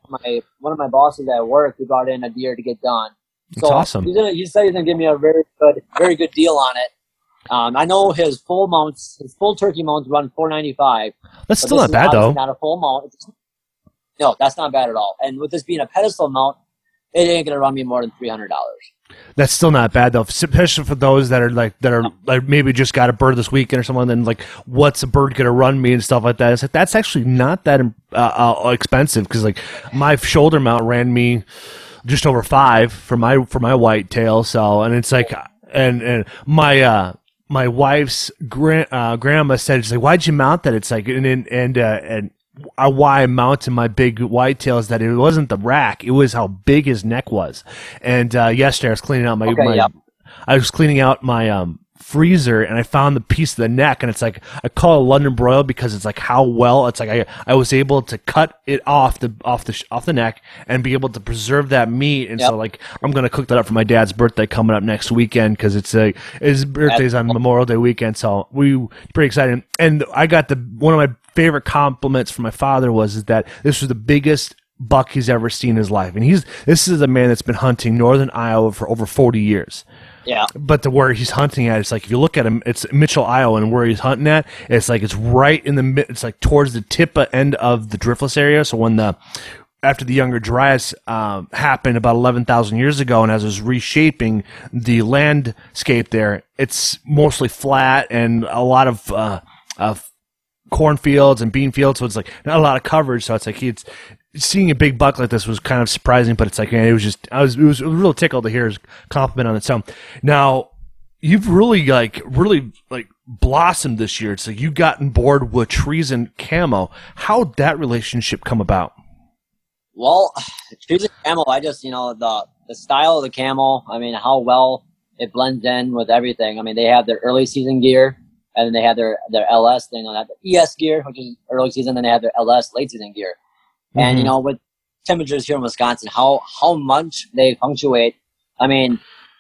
one of my bosses at work, he brought in a deer to get done. That's awesome. He said he's going to give me a very good deal on it. I know his full mounts, his full turkey mounts run $495. That's still not bad though. Not a full mount. No, that's not bad at all. And with this being a pedestal mount, it ain't going to run me more than $300. That's still not bad though, especially for those that are like maybe just got a bird this weekend or something. Then like, what's a bird gonna run me and stuff like that. It's like, that's actually not that expensive, because like my shoulder mount ran me just over $5 for my white tail. So, and it's like, and my wife's grandma said, she's like, why'd you mount that? It's like, and why I mounted my big whitetail is that it wasn't the rack, it was how big his neck was. And yesterday I was cleaning out my freezer, and I found the piece of the neck, and it's like, I call it London broil because it's like how well it's like I was able to cut it off the neck and be able to preserve that meat. And so like, I'm gonna cook that up for my dad's birthday coming up next weekend, because it's his birthday's on Memorial Day weekend, so we pretty excited. And I got one of my favorite compliments from my father was that this was the biggest buck he's ever seen in his life, and this is a man that's been hunting Northern Iowa for over 40 years. Yeah, but where he's hunting at, it's like, if you look at him, it's Mitchell, Iowa, and where he's hunting at, it's like, it's right in the, it's like towards the end of the Driftless area. So when after the Younger Dryas happened about 11,000 years ago, and as it was reshaping the landscape there, it's mostly flat and a lot of cornfields and bean fields, so it's like not a lot of coverage. So it's like seeing a big buck like this was kind of surprising, but it's like, man, it was real tickled to hear his compliment on it. So now you've really blossomed this year. It's like you've gotten board with Trees and Camo. How'd that relationship come about? Well, Trees and Camo, I just, the style of the camo, I mean, how well it blends in with everything. I mean, they have their early season gear, and then they have their LS thing on that, the ES gear, which is early season, then they have their LS late season gear. And, with temperatures here in Wisconsin, how much they punctuate. I mean,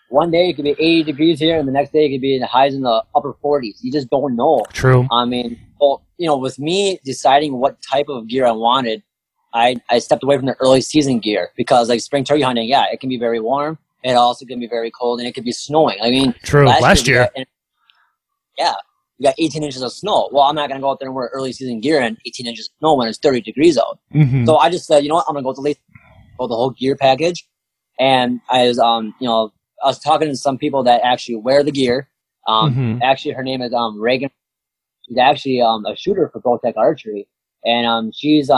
one day it could be 80 degrees here, and the next day it could be in the highs in the upper 40s. You just don't know. True. I mean, well, with me deciding what type of gear I wanted, I stepped away from the early season gear because, like, spring turkey hunting, yeah, it can be very warm. and also going to be very cold, and it could be snowing. I mean, true. Last year. Yeah. We got 18 inches of snow. Well, I'm not going to go out there and wear early season gear and 18 inches of snow when it's 30 degrees out. Mm-hmm. So I just said, you know what, I'm going to go with the late, go the whole gear package. And I was, I was talking to some people that actually wear the gear. Actually, her name is Reagan. She's actually a shooter for Bowtech Archery, and she's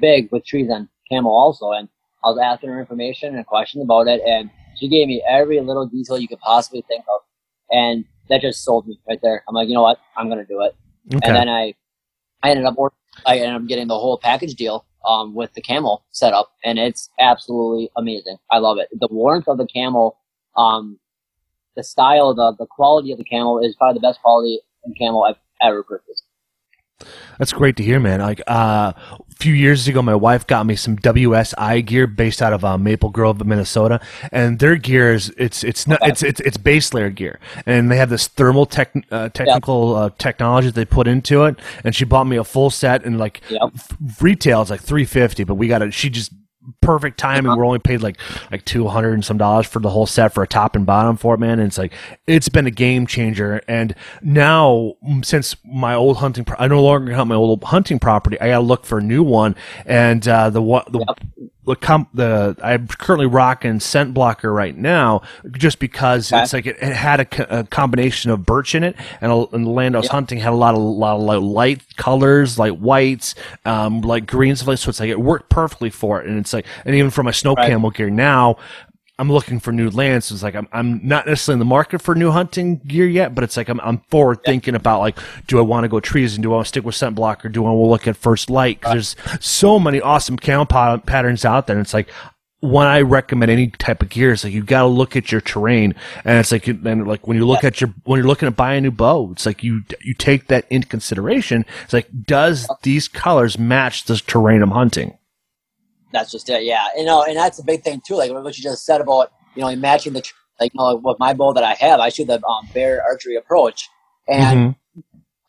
big with Trees and Camo also. And I was asking her information and questions about it, and she gave me every little detail you could possibly think of, and that just sold me right there. I'm like, you know what, I'm gonna do it. Okay. And then I ended up getting the whole package deal with the camel set up, and it's absolutely amazing. I love it. The warmth of the camel, the style, the quality of the camel is probably the best quality in camel I've ever purchased. That's great to hear, man. Like a few years ago, my wife got me some WSI gear based out of Maple Grove, Minnesota, and their gear is it's base layer gear, and they have this thermal technology that they put into it. And she bought me a full set, and retail is like $350, but we got it. She just perfect timing. We're only paid like $200 and some for the whole set for a top and bottom for it, man. And it's been a game changer. And now since my old hunting, I no longer hunt my old hunting property. I gotta look for a new one. And I'm currently rocking Scent Blocker right now, just because it's it had a combination of birch in it, and the land I was hunting had a lot of light colors, like whites, like greens, so it worked perfectly for it. And and even for my snow camel gear now, I'm looking for new land, so I'm not necessarily in the market for new hunting gear yet, but I'm forward thinking about do I want to go trees, and do I want to stick with Scent Blocker, do I want to look at First Light? Because there's so many awesome camo patterns out there, and when I recommend any type of gear, you got to look at your terrain, and when you're looking at buying a new bow, you take that into consideration. Does these colors match the terrain I'm hunting? That's just it, yeah. And that's a big thing too. What you just said about matching the with my bow that I have, I shoot the Bear Archery Approach, and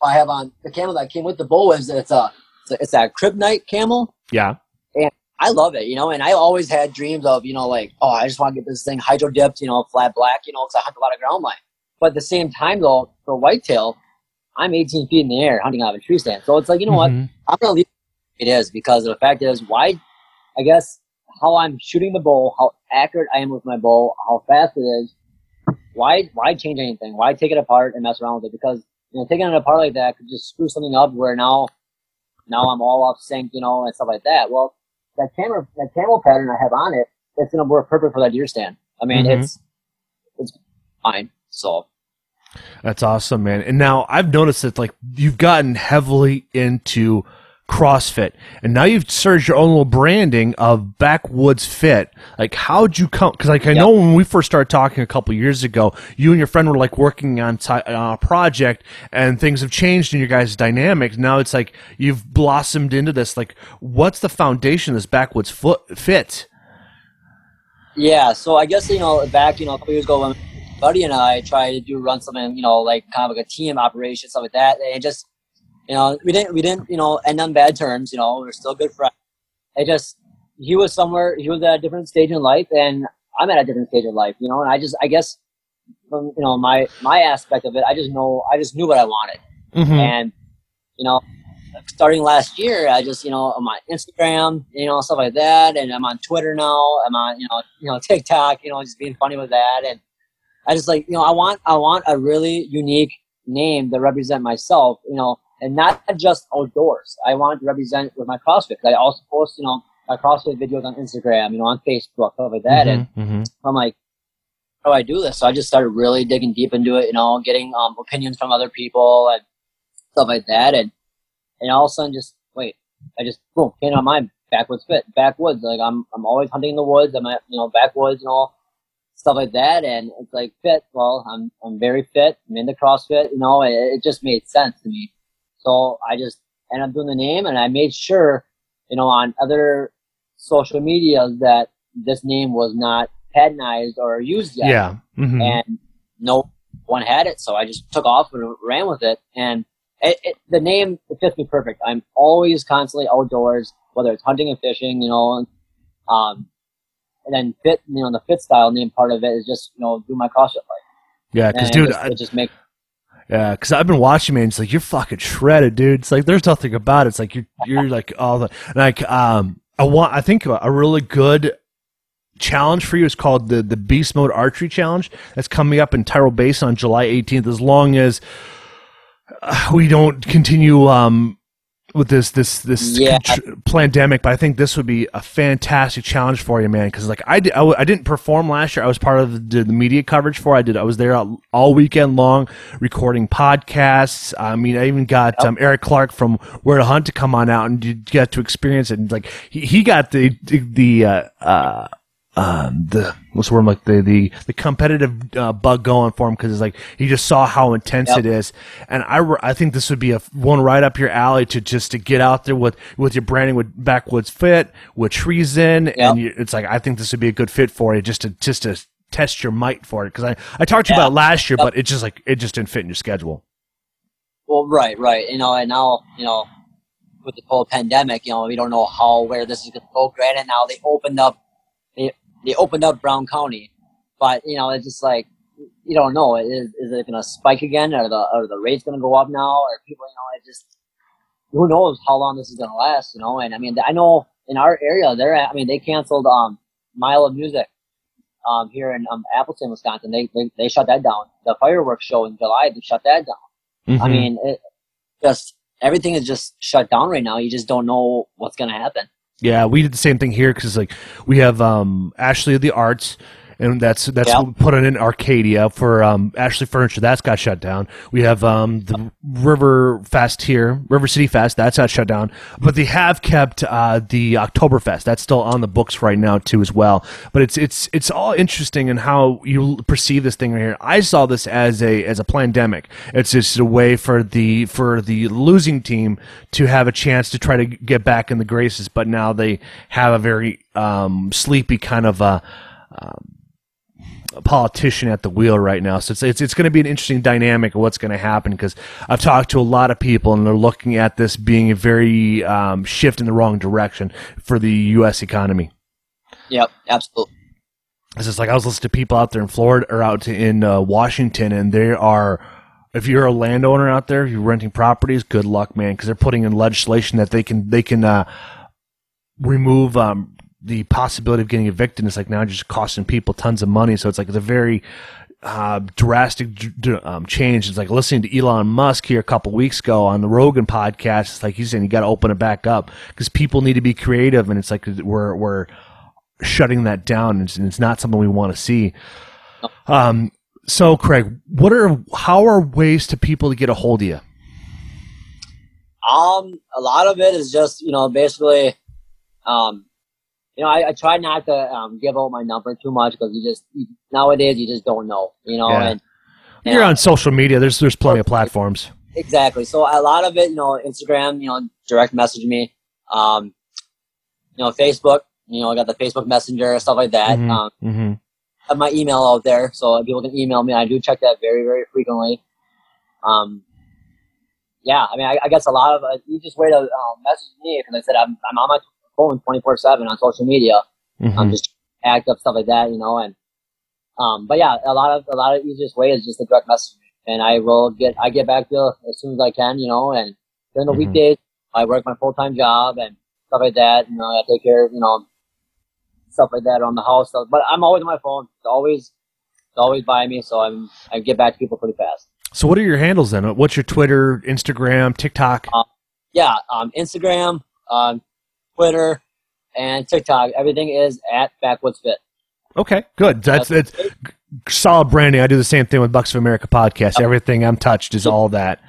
I have on the camel that came with the bow is it's that Crib Night camel. Yeah, and I love it. And I always had dreams of I just want to get this thing hydro dipped, flat black, because I hunt a lot of ground line. But at the same time though, for whitetail, I'm 18 feet in the air hunting out of a tree stand, so what I'm gonna leave it is, because the fact is I guess how I'm shooting the bow, how accurate I am with my bow, how fast it is. Why change anything? Why take it apart and mess around with it? Because taking it apart like that could just screw something up where now I'm all off sync, and stuff like that. Well, that camel pattern I have on it, it's gonna work perfect for that deer stand. I mean, it's fine. So. That's awesome, man. And now I've noticed that you've gotten heavily into CrossFit, and now you've started your own little branding of Backwoods Fit. How'd you come? Because I know when we first started talking a couple years ago, you and your friend were working on a project, and things have changed in your guys' dynamics. Now it's you've blossomed into this. What's the foundation of this Backwoods Fit? Yeah, so I guess back a couple years ago, when my buddy and I tried to run something, kind of like a team operation, stuff like that, and just. We didn't end on bad terms, we were still good friends. He was at a different stage in life, and I'm at a different stage in life, and I guess from, my aspect of it, I just knew what I wanted. And, starting last year, I just, I'm on Instagram, stuff like that. And I'm on Twitter now. I'm on, TikTok, just being funny with that. And I just I want a really unique name that represent myself, and not just outdoors. I wanted to represent with my CrossFit. I also post, my CrossFit videos on Instagram, on Facebook, stuff like that. I'm like, how do I do this? So I just started really digging deep into it, getting opinions from other people and stuff like that. And all of a sudden, boom, came on my Backwoods Fit. Backwoods, I'm always hunting in the woods. I'm at, backwoods and all stuff like that. And it's fit. Well, I'm very fit. I'm into CrossFit. It just made sense to me. So I just ended up doing the name, and I made sure, on other social medias that this name was not patentized or used yet. Yeah. And no one had it, so I just took off and ran with it. And the name, it fits me perfect. I'm always constantly outdoors, whether it's hunting and fishing, And then fit, you know, the fit style name part of it is just, you know, do my CrossFit life. Yeah, because dude, yeah, because I've been watching me and it's like, you're fucking shredded, dude. It's like, there's nothing about it. It's like, you're like all the, like, I think a really good challenge for you is called the Beast Mode Archery Challenge. That's coming up in Tyrell Basin on July 18th. As long as we don't continue, with this pandemic, but I think this would be a fantastic challenge for you, man. Because like I didn't perform last year. I was part of the media coverage for. I was there all weekend long recording podcasts. I mean, I even got Eric Clark from Where to Hunt to come on out and you got to experience it. And like he got the competitive bug going for him because it's like he just saw how intense it is, and I think this would be one right up your alley to get out there with your branding with Backwoods Fit with Trees in, and it's like I think this would be a good fit for you just to test your might for it because I talked to you about last year, but it just like it just didn't fit in your schedule. Well, right, you know, and now you know with the whole pandemic, you know, we don't know where this is going to go. Granted, now they opened up. They opened up Brown County, but you know it's just like you don't know. Is it going to spike again? Are the rates going to go up now? Or people, you know, it just who knows how long this is going to last? You know, and I mean I know in our area they canceled Mile of Music here in Appleton, Wisconsin. They shut that down. The fireworks show in July, they shut that down. Mm-hmm. I mean, everything is just shut down right now. You just don't know what's going to happen. Yeah, we did the same thing here because like we have Ashley of the Arts, and that's put in Arcadia for Ashley Furniture. That's got shut down. We have the River City Fest. That's got shut down. But they have kept the Oktoberfest. That's still on the books right now too as well. But it's all interesting in how you perceive this thing right here. I saw this as a pandemic. It's just a way for the losing team to have a chance to try to get back in the graces. But now they have a very sleepy kind of a politician at the wheel right now, so it's going to be an interesting dynamic of what's going to happen because I've talked to a lot of people and they're looking at this being a very shift in the wrong direction for the U.S. economy. Yep, absolutely. It's just like I was listening to people out there in Florida or out in Washington, and they are. If you're a landowner out there, if you're renting properties, good luck, man, because they're putting in legislation that they can remove. The possibility of getting evicted is like now just costing people tons of money. So it's like it's a very drastic change. It's like listening to Elon Musk here a couple weeks ago on the Rogan podcast. It's like he's saying you got to open it back up because people need to be creative, and it's like we're shutting that down, and it's not something we want to see. So Craig, how are ways to people to get a hold of you? A lot of it is just basically. You know, I try not to give out my number too much because nowadays you just don't know, and you're on social media. There's plenty of platforms. Exactly. So a lot of it, Instagram, direct message me, Facebook, I got the Facebook Messenger, stuff like that. Mm-hmm, I have my email out there, so people can email me. I do check that very, very frequently. I guess a lot of easiest way to message me because I said I'm on my 24/7 on social media. Mm-hmm. I'm just active, stuff like that, and but yeah, a lot of easiest way is just the direct message, and I get back to you as soon as I can, and during the weekdays I work my full-time job and stuff like that, I take care of stuff like that on the house stuff, but I'm always on my phone. It's always by me, so I get back to people pretty fast. So what are your handles then? What's your Twitter, Instagram, TikTok? Instagram, Twitter, and TikTok. Everything is at Backwoods Fit. Okay, good. That's solid branding. I do the same thing with Bucks of America podcast. Yep. Everything I'm touched is all that.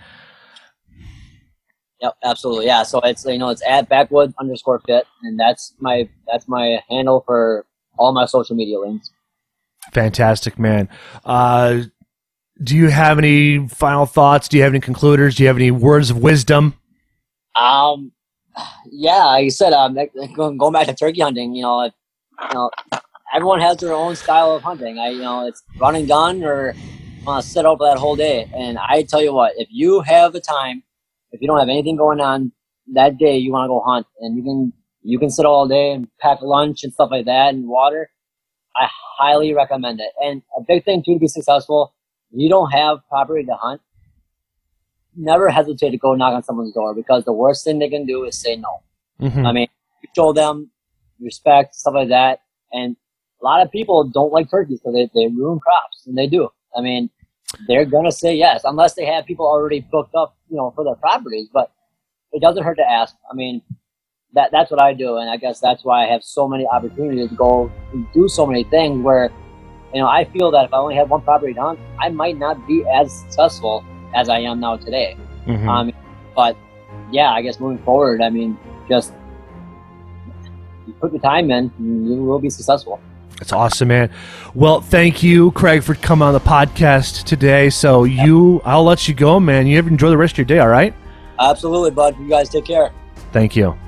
Yep, absolutely. Yeah. So it's it's at Backwoods _fit, and that's my handle for all my social media links. Fantastic, man. Do you have any final thoughts? Do you have any concluders? Do you have any words of wisdom? Yeah, like I said, going back to turkey hunting, everyone has their own style of hunting. It's run and gun or sit up that whole day. And I tell you what, if you have the time, if you don't have anything going on that day, you want to go hunt, and you can sit all day and pack lunch and stuff like that and water. I highly recommend it. And a big thing too, to be successful, you don't have property to hunt. Never hesitate to go knock on someone's door, because the worst thing they can do is say no. Mm-hmm. I mean, you show them respect, stuff like that. And a lot of people don't like turkeys because they ruin crops, and they do. I mean, they're going to say yes, unless they have people already booked up, you know, for their properties. But it doesn't hurt to ask. I mean, that's what I do. And I guess that's why I have so many opportunities to go and do so many things where, you know, I feel that if I only had one property to hunt, I might not be as successful as I am now today. Mm-hmm. But yeah, I guess moving forward, I mean, just you put the time in and you will be successful. That's awesome, man. Well, thank you, Craig, for coming on the podcast today. So I'll let you go, man. You enjoy the rest of your day, all right? Absolutely, bud. You guys take care. Thank you.